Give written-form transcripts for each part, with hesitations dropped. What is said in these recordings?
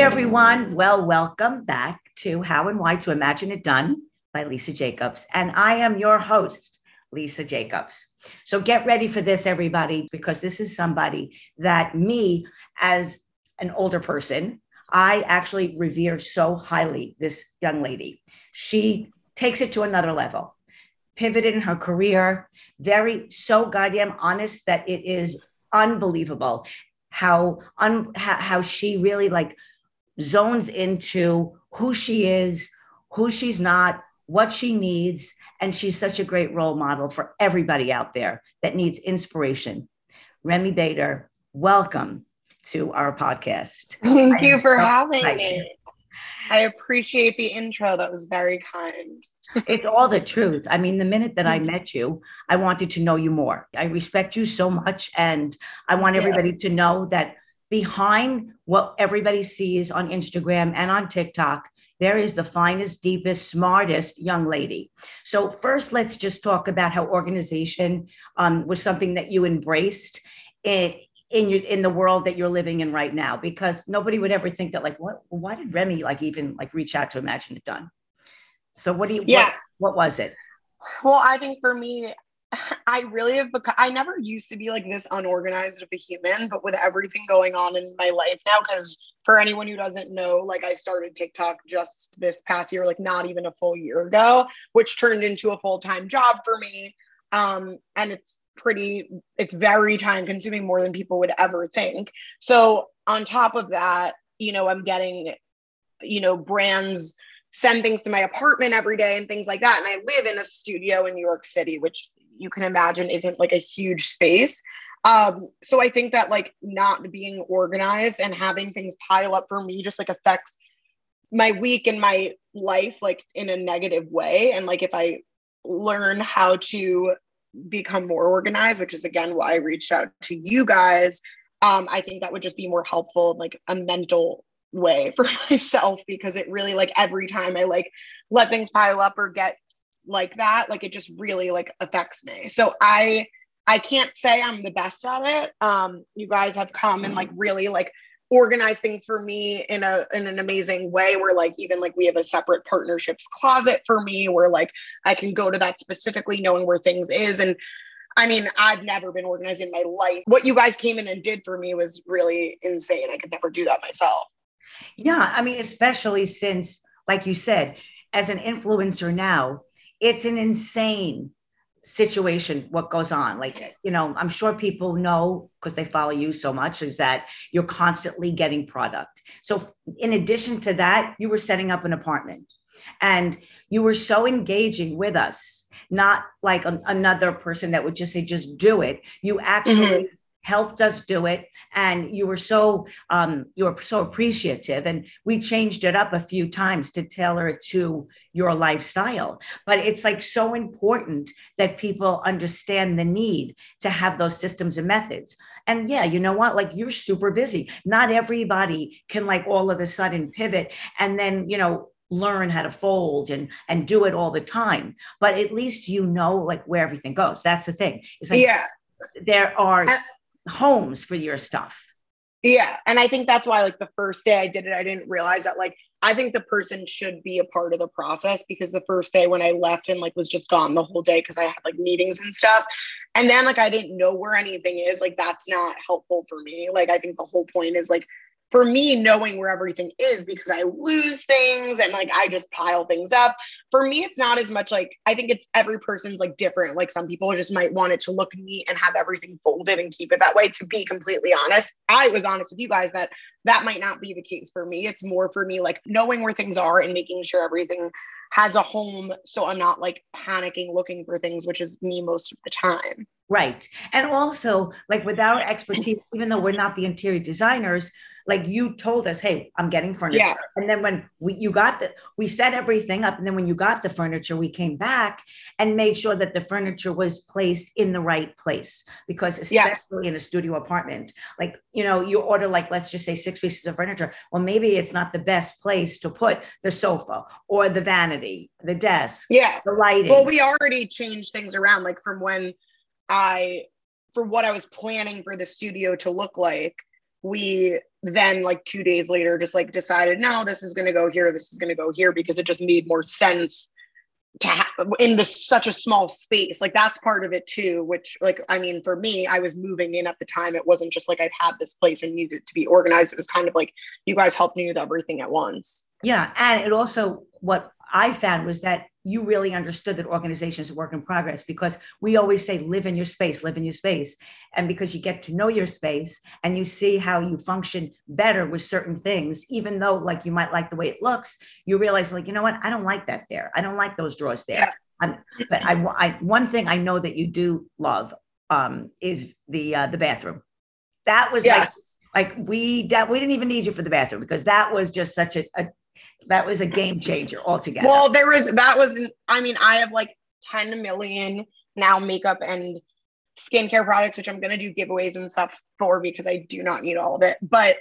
Hey, everyone. Well, welcome back to How and Why to Imagine It Done by Lisa Jacobs. And I am your host, Lisa Jacobs. So get ready for this, everybody, because this is somebody that me, as an older person, I actually revere so highly, this young lady. She takes it to another level, pivoted in her career, so goddamn honest that it is unbelievable how she really like zones into who she is, who she's not, what she needs. And she's such a great role model for everybody out there that needs inspiration. Remy Bader, welcome to our podcast. Thank you for having me. I appreciate the intro. That was very kind. It's all the truth. I mean, the minute that I met you, I wanted to know you more. I respect you so much. And I want everybody to know that behind what everybody sees on Instagram and on TikTok, there is the finest, deepest, smartest young lady. So first, let's just talk about how organization was something that you embraced in the world that you're living in right now, because nobody would ever think that, like, why did Remy even reach out to Imagine It Done? So what was it? Well, I think for me, I really have become, I never used to be like this unorganized of a human, but with everything going on in my life now, because for anyone who doesn't know, like, I started TikTok just this past year, like not even a full year ago, which turned into a full-time job for me. And it's very time consuming, more than people would ever think. So on top of that, I'm getting, brands send things to my apartment every day and things like that. And I live in a studio in New York City, which you can imagine isn't like a huge space. So I think that like not being organized and having things pile up for me just like affects my week and my life, like in a negative way. And like, if I learn how to become more organized, which is again why I reached out to you guys, I think that would just be more helpful in like a mental way for myself, because it really, like, every time I like let things pile up or get like that, like it just really like affects me. So I can't say I'm the best at it. You guys have come and like really like organize things for me in an amazing way, where like even like we have a separate partnerships closet for me where like I can go to that specifically knowing where things is. And I mean, I've never been organized in my life. What you guys came in and did for me was really insane. I could never do that myself. Yeah. I mean, especially since, like you said, as an influencer now, it's an insane situation what goes on. Like, I'm sure people know because they follow you so much, is that you're constantly getting product. So in addition to that, you were setting up an apartment and you were so engaging with us, not like another person that would just say, just do it. You actually helped us do it. And you were so appreciative. And we changed it up a few times to tailor it to your lifestyle. But it's like so important that people understand the need to have those systems and methods. And yeah, you know what? Like, you're super busy. Not everybody can like all of a sudden pivot and then, learn how to fold and do it all the time. But at least, like where everything goes. That's the thing. It's like, there are homes for your stuff. Yeah. And I think that's why, like, the first day I did it, I didn't realize that, like, I think the person should be a part of the process, because the first day when I left and like was just gone the whole day, cause I had like meetings and stuff. And then like, I didn't know where anything is. Like, that's not helpful for me. Like, I think the whole point is like, for me, knowing where everything is, because I lose things and like, I just pile things up. For me, it's not as much like, I think it's every person's like different. Like, some people just might want it to look neat and have everything folded and keep it that way. To be completely honest, I was honest with you guys that might not be the case for me. It's more for me, like, knowing where things are and making sure everything has a home. So I'm not like panicking, looking for things, which is me most of the time. Right. And also, like, with our expertise, even though we're not the interior designers, like, you told us, hey, I'm getting furniture. Yeah. And then when we set everything up. And then when you got the furniture, we came back and made sure that the furniture was placed in the right place. Because especially in a studio apartment, like, you order, like, let's just say 6 pieces of furniture. Well, maybe it's not the best place to put the sofa or the vanity, the desk, the lighting. Well, we already changed things around, like, from what I was planning for the studio to look like we then like 2 days later just like decided, no, this is going to go here, this is going to go here, because it just made more sense to in this such a small space. Like that's part of it too, which like, I mean, for me, I was moving in at the time. It wasn't just like I'd had this place and needed to be organized. It was kind of like you guys helped me with everything at once. Yeah. And it also, what I found was that you really understood that organization is a work in progress, because we always say, live in your space, live in your space. And because you get to know your space and you see how you function better with certain things, even though like you might like the way it looks, you realize like, you know what, I don't like that there. I don't like those drawers there. Yeah. But one thing I know that you do love is the bathroom. That was we didn't even need you for the bathroom, because that was just such that was a game changer altogether. Well, I have like 10 million now makeup and skincare products, which I'm going to do giveaways and stuff for, because I do not need all of it. But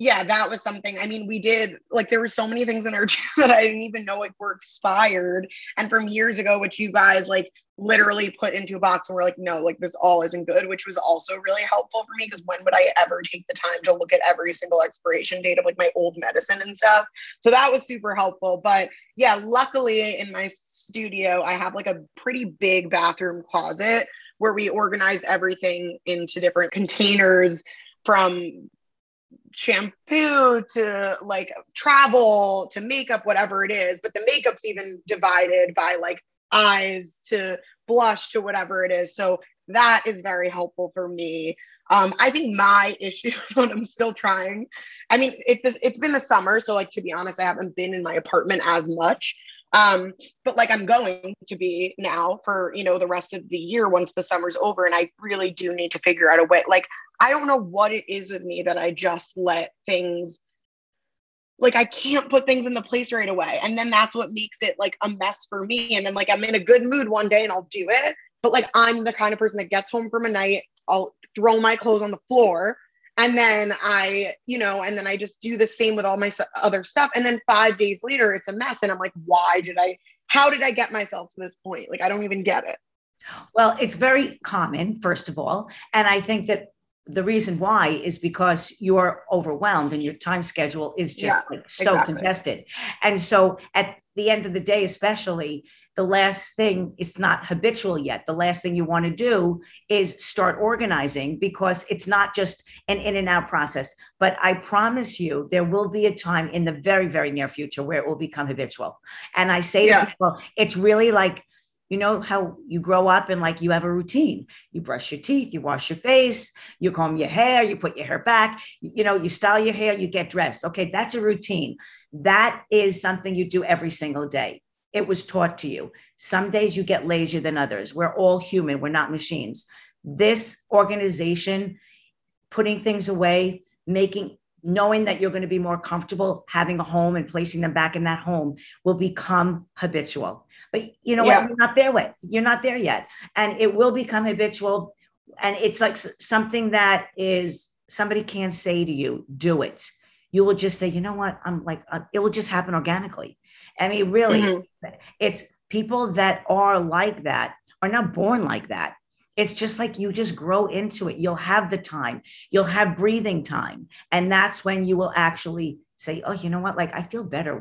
yeah, that was something. I mean, we did, like, there were so many things in our gym that I didn't even know like were expired. And from years ago, which you guys like literally put into a box and were like, no, like this all isn't good, which was also really helpful for me, because when would I ever take the time to look at every single expiration date of like my old medicine and stuff? So that was super helpful. But yeah, luckily in my studio, I have like a pretty big bathroom closet where we organize everything into different containers, from shampoo to like travel to makeup, whatever it is. But the makeup's even divided by like eyes to blush to whatever it is. So that is very helpful for me. I think my issue, and I'm still trying, I mean, it's been the summer, so like, to be honest, I haven't been in my apartment as much. But like, I'm going to be now for, you know, the rest of the year once the summer's over. And I really do need to figure out a way. Like, I don't know what it is with me that I just let things, like, I can't put things in the place right away. And then that's what makes it like a mess for me. And then like, I'm in a good mood one day and I'll do it. But like, I'm the kind of person that gets home from a night, I'll throw my clothes on the floor. And then I just do the same with all my other stuff. And then 5 days later, it's a mess. And I'm like, how did I get myself to this point? Like, I don't even get it. Well, it's very common, first of all. And I think that the reason why is because you're overwhelmed and your time schedule is just contested. And so at the end of the day, especially, the last thing, it's not habitual yet. The last thing you want to do is start organizing, because it's not just an in and out process. But I promise you, there will be a time in the very, very near future where it will become habitual. And I say to people, it's really like, you know how you grow up and like you have a routine, you brush your teeth, you wash your face, you comb your hair, you put your hair back, you know, you style your hair, you get dressed. Okay. That's a routine. That is something you do every single day. It was taught to you. Some days you get lazier than others. We're all human. We're not machines. This organization, putting things away, knowing that you're going to be more comfortable having a home and placing them back in that home, will become habitual. But you know what? You're not there yet. And it will become habitual. And it's like something that is, somebody can't say to you, do it. You will just say, you know what? I'm like, it will just happen organically. I mean, really, It's people that are like that are not born like that. It's just like, you just grow into it. You'll have the time, you'll have breathing time. And that's when you will actually say, oh, you know what? Like, I feel better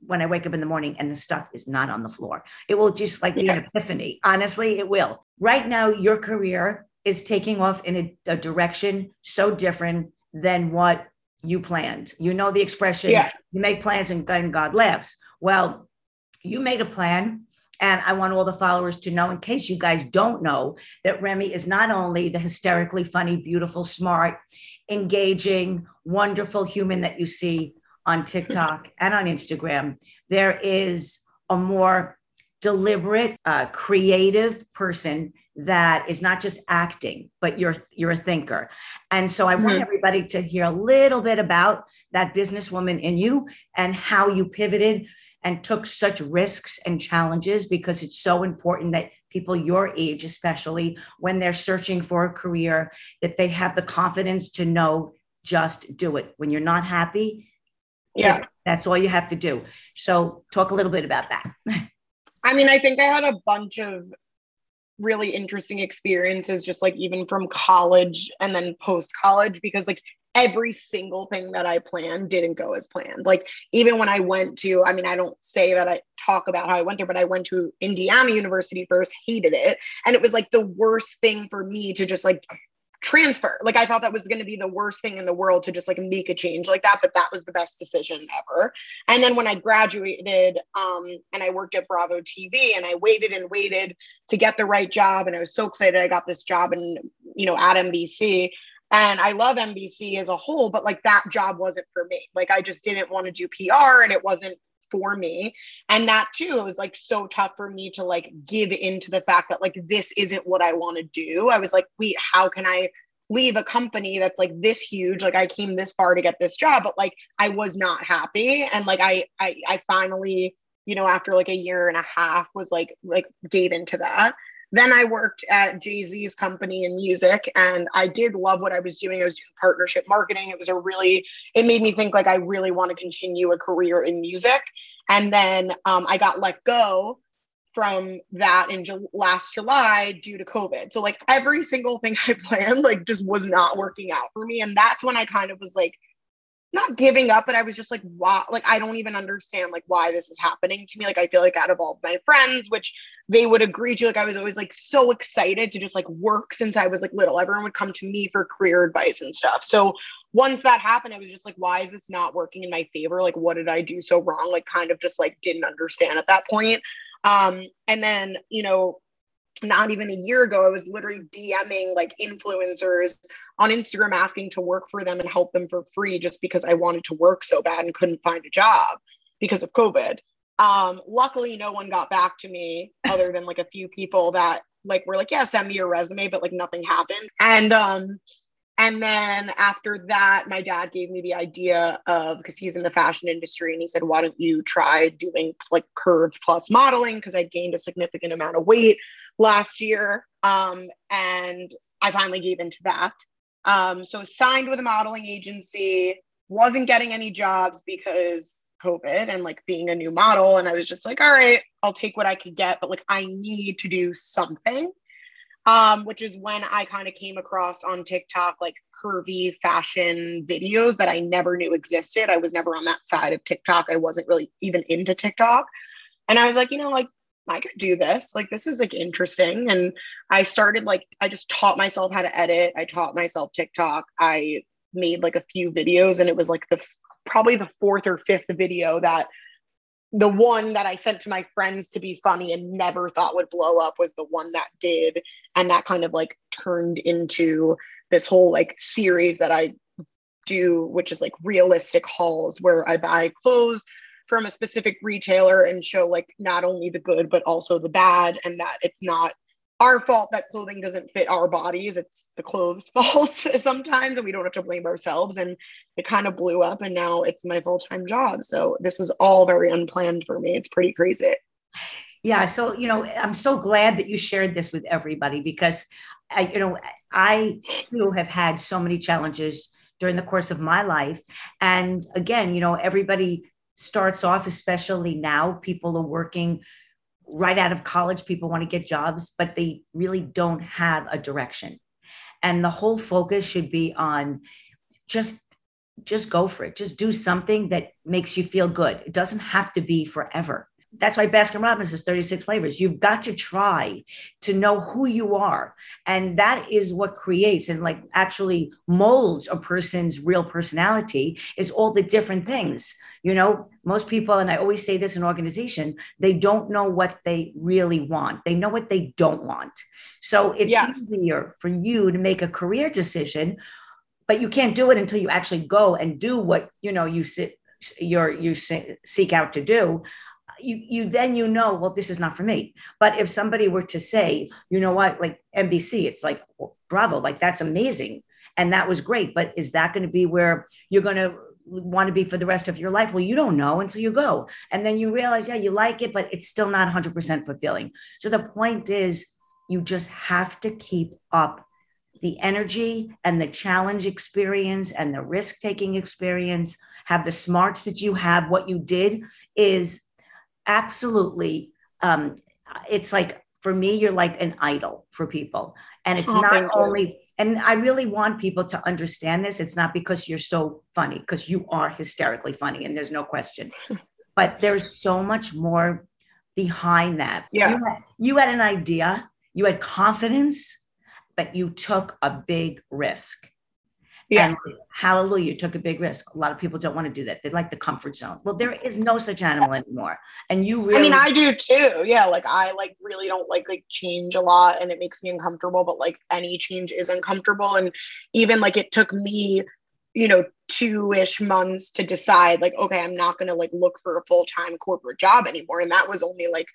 when I wake up in the morning and the stuff is not on the floor. It will just like be an epiphany. Honestly, it will. Right now, your career is taking off in a direction so different than what you planned. You know, the expression, you make plans and God laughs. Well, you made a plan. And I want all the followers to know, in case you guys don't know, that Remy is not only the hysterically funny, beautiful, smart, engaging, wonderful human that you see on TikTok and on Instagram. There is a more deliberate, creative person that is not just acting, but you're a thinker. And so I want everybody to hear a little bit about that businesswoman in you and how you pivoted and took such risks and challenges, because it's so important that people your age, especially when they're searching for a career, that they have the confidence to know, just do it. When you're not happy, that's all you have to do. So talk a little bit about that. I mean, I think I had a bunch of really interesting experiences, just like even from college and then post-college, because like every single thing that I planned didn't go as planned. Like even when I went to, I mean, I don't say that I talk about how I went there, but I went to Indiana University first, hated it. And it was like the worst thing for me to just like transfer. Like I thought that was going to be the worst thing in the world to just like make a change like that, but that was the best decision ever. And then when I graduated and I worked at Bravo TV and I waited and waited to get the right job. And I was so excited I got this job and, you know, at NBC. And I love NBC as a whole, but like that job wasn't for me. Like I just didn't want to do PR and it wasn't for me. And that too, it was like so tough for me to like give into the fact that like, this isn't what I want to do. I was like, wait, how can I leave a company that's like this huge? Like I came this far to get this job, but like, I was not happy. And like, I finally, you know, after like a year and a half was like gave into that. Then I worked at Jay-Z's company in music and I did love what I was doing. I was doing partnership marketing. It was a really, it made me think like, I really want to continue a career in music. And then I got let go from that in last July due to COVID. So like every single thing I planned, like just was not working out for me. And that's when I kind of was like, not giving up, but I was just like, wow, like, I don't even understand like why this is happening to me. Like, I feel like out of all of my friends, which they would agree to, like, I was always like so excited to just like work since I was like little, everyone would come to me for career advice and stuff. So once that happened, I was just like, why is this not working in my favor? Like, what did I do so wrong? Like kind of just like didn't understand at that point. And then, you know, not even a year ago, I was literally DMing like influencers on Instagram asking to work for them and help them for free just because I wanted to work so bad and couldn't find a job because of COVID. Luckily, no one got back to me other than like a few people that like were like, yeah, send me your resume, but like nothing happened. And then after that, my dad gave me the idea of, because he's in the fashion industry and he said, why don't you try doing like curved plus modeling? Because I gained a significant amount of weight last year. And I finally gave into that. So signed with a modeling agency, wasn't getting any jobs because COVID and like being a new model. And I was just like, all right, I'll take what I could get, but like, I need to do something. Which is when I kind of came across on TikTok, like curvy fashion videos that I never knew existed. I was never on that side of TikTok. I wasn't really even into TikTok. And I was like, you know, like I could do this. Like, this is like interesting. And I started like, I just taught myself how to edit. I taught myself TikTok. I made like a few videos and it was like the, probably the fourth or fifth video that the one that I sent to my friends to be funny and never thought would blow up was the one that did. And that kind of like turned into this whole like series that I do, which is like realistic hauls where I buy clothes from a specific retailer and show like not only the good, but also the bad. And that it's not our fault that clothing doesn't fit our bodies. It's the clothes' fault sometimes. And we don't have to blame ourselves. And it kind of blew up and now it's my full-time job. So this was all very unplanned for me. It's pretty crazy. Yeah. So, you know, I'm so glad that you shared this with everybody because I too have had so many challenges during the course of my life. And again, you know, everybody starts off, especially now people are working right out of college. People want to get jobs, but they really don't have a direction. And the whole focus should be on just go for it. Just do something that makes you feel good. It doesn't have to be forever. That's why Baskin-Robbins has 36 flavors. You've got to try to know who you are. And that is what creates and like actually molds a person's real personality is all the different things. You know, most people, and I always say this in organization, they don't know what they really want. They know what they don't want. So it's easier for you to make a career decision, but you can't do it until you actually go and do what, you know, you seek out to do. You then, you know, well, this is not for me. But if somebody were to say, you know what, like NBC, it's like, well, bravo, like that's amazing. And that was great. But is that going to be where you're going to want to be for the rest of your life? Well, you don't know until you go. And then you realize, yeah, you like it, but it's still not 100% fulfilling. So the point is, you just have to keep up the energy and the challenge experience and the risk-taking experience, have the smarts that you have. What you did is absolutely. It's like, for me, you're like an idol for people. And it's not only, And I really want people to understand this. It's not because you're so funny, because you are hysterically funny, and there's no question. But there's so much more behind that. Yeah. You had an idea, you had confidence, but you took a big risk. Yeah. And hallelujah, you took a big risk. A lot of people don't want to do that. They like the comfort zone. Well, there is no such animal anymore. And you really, I mean, I do too. Yeah. Like I like really don't like change a lot, and it makes me uncomfortable, but like any change is uncomfortable. And even like it took me, you know, 2-ish months to decide like, okay, I'm not going to like look for a full-time corporate job anymore. And that was only like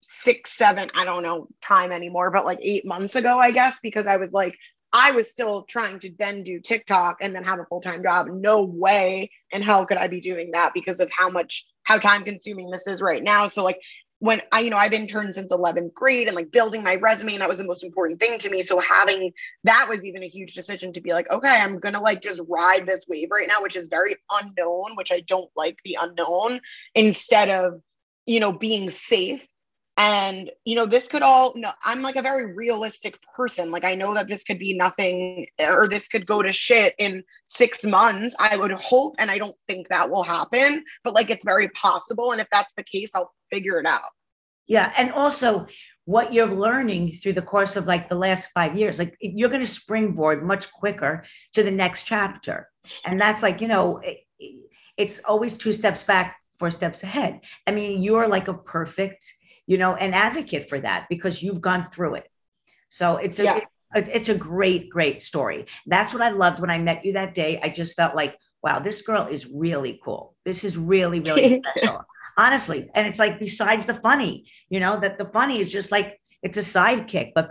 6, 7, I don't know time anymore, but like 8 months ago, I guess, because I was like, I was still trying to then do TikTok and then have a full-time job. No way in hell could I be doing that because of how time consuming this is right now. So like when I, you know, I've interned since 11th grade and like building my resume, and that was the most important thing to me. So having that was even a huge decision to be like, okay, I'm going to like just ride this wave right now, which is very unknown, which I don't like the unknown, instead of, you know, being safe. And, you know, this could all, no, I'm like a very realistic person. Like, I know that this could be nothing, or this could go to shit in 6 months. I would hope, and I don't think that will happen, but like, it's very possible. And if that's the case, I'll figure it out. Yeah. And also what you're learning through the course of like the last 5 years, like you're going to springboard much quicker to the next chapter. And that's like, you know, it's always 2 steps back, 4 steps ahead. I mean, you're like a perfect, you know, an advocate for that because you've gone through it. So it's a, yeah, it's a great, great story. That's what I loved when I met you that day. I just felt like, wow, this girl is really cool. This is really, really special, honestly. And it's like, besides the funny, you know, that the funny is just like, it's a sidekick, but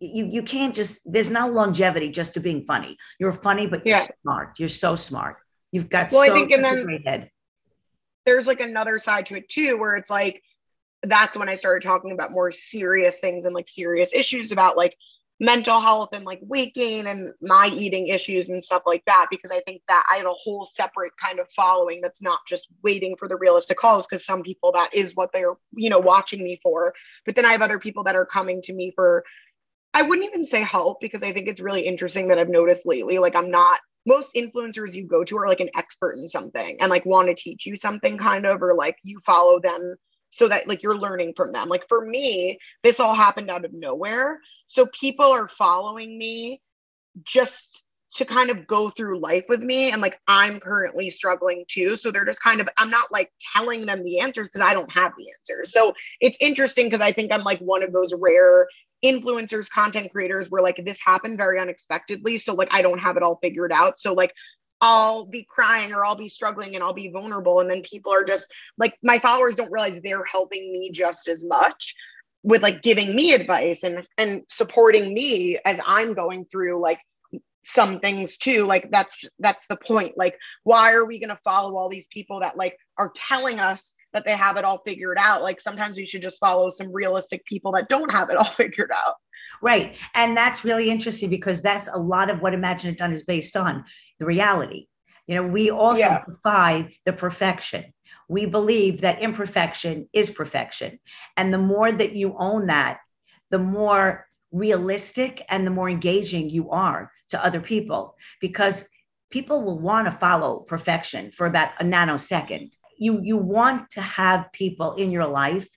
you can't just, there's no longevity just to being funny. You're funny, but you're smart. You're so smart. You've got I think, and then great head. There's like another side to it too, where it's like, that's when I started talking about more serious things and like serious issues about like mental health and like weight gain and my eating issues and stuff like that, because I think that I have a whole separate kind of following that's not just waiting for the realistic calls, because some people that is what they're, you know, watching me for. But then I have other people that are coming to me for, I wouldn't even say help, because I think it's really interesting that I've noticed lately, like I'm not, most influencers you go to are like an expert in something and like want to teach you something kind of, or like you follow them so that like you're learning from them. Like for me, this all happened out of nowhere. So people are following me just to kind of go through life with me. And like, I'm currently struggling too. So they're just kind of, I'm not like telling them the answers because I don't have the answers. So it's interesting because I think I'm like one of those rare influencers, content creators where like this happened very unexpectedly. So like, I don't have it all figured out. So like, I'll be crying or I'll be struggling and I'll be vulnerable. And then people are just like, my followers don't realize they're helping me just as much with like giving me advice and supporting me as I'm going through like some things too. Like that's the point. Like, why are we going to follow all these people that like are telling us that they have it all figured out? Like sometimes we should just follow some realistic people that don't have it all figured out. Right. And that's really interesting because that's a lot of what Imagine It Done is based on, the reality. You know, we also defy the perfection. We believe that imperfection is perfection. And the more that you own that, the more realistic and the more engaging you are to other people, because people will want to follow perfection for about a nanosecond. You want to have people in your life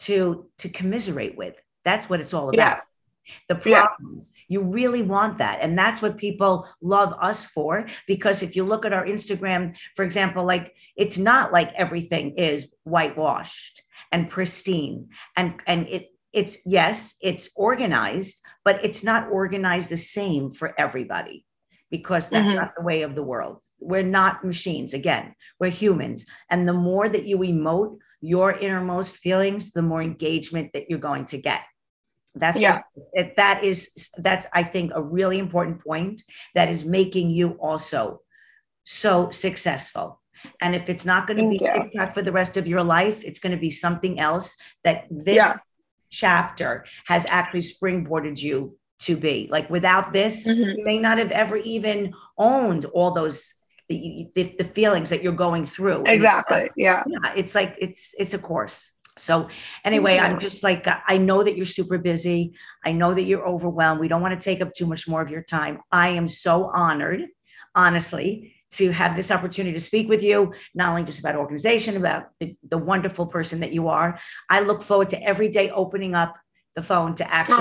to commiserate with. That's what it's all about. Yeah. The problems, you really want that. And that's what people love us for, because if you look at our Instagram, for example, like it's not like everything is whitewashed and pristine and it's, yes, it's organized, but it's not organized the same for everybody, because that's not the way of the world. We're not machines. Again, we're humans. And the more that you emote your innermost feelings, the more engagement that you're going to get. That's that's I think a really important point that is making you also so successful. And if it's not going to be TikTok for the rest of your life, it's going to be something else that this chapter has actually springboarded you to be. Like without this, you may not have ever even owned all those the feelings that you're going through. Exactly. Yeah. It's like it's a course. So anyway, I'm just like, I know that you're super busy. I know that you're overwhelmed. We don't want to take up too much more of your time. I am so honored, honestly, to have this opportunity to speak with you, not only just about organization, about the wonderful person that you are. I look forward to every day opening up the phone to action.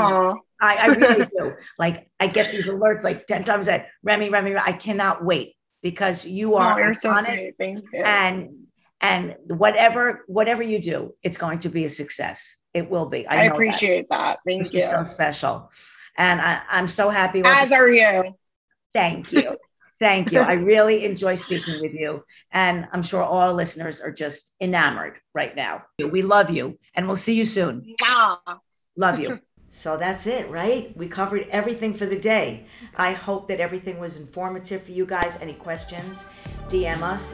I really do. Like, I get these alerts like 10 times that Remy, I cannot wait, because you are you're so sweet. Thank you. And whatever you do, it's going to be a success. It will be. I know appreciate that. Thank you. So special. And I'm so happy. As are you. Thank you. Thank you. I really enjoy speaking with you. And I'm sure all our listeners are just enamored right now. We love you, and we'll see you soon. Yeah. Love you. So that's it, right? We covered everything for the day. I hope that everything was informative for you guys. Any questions, DM us.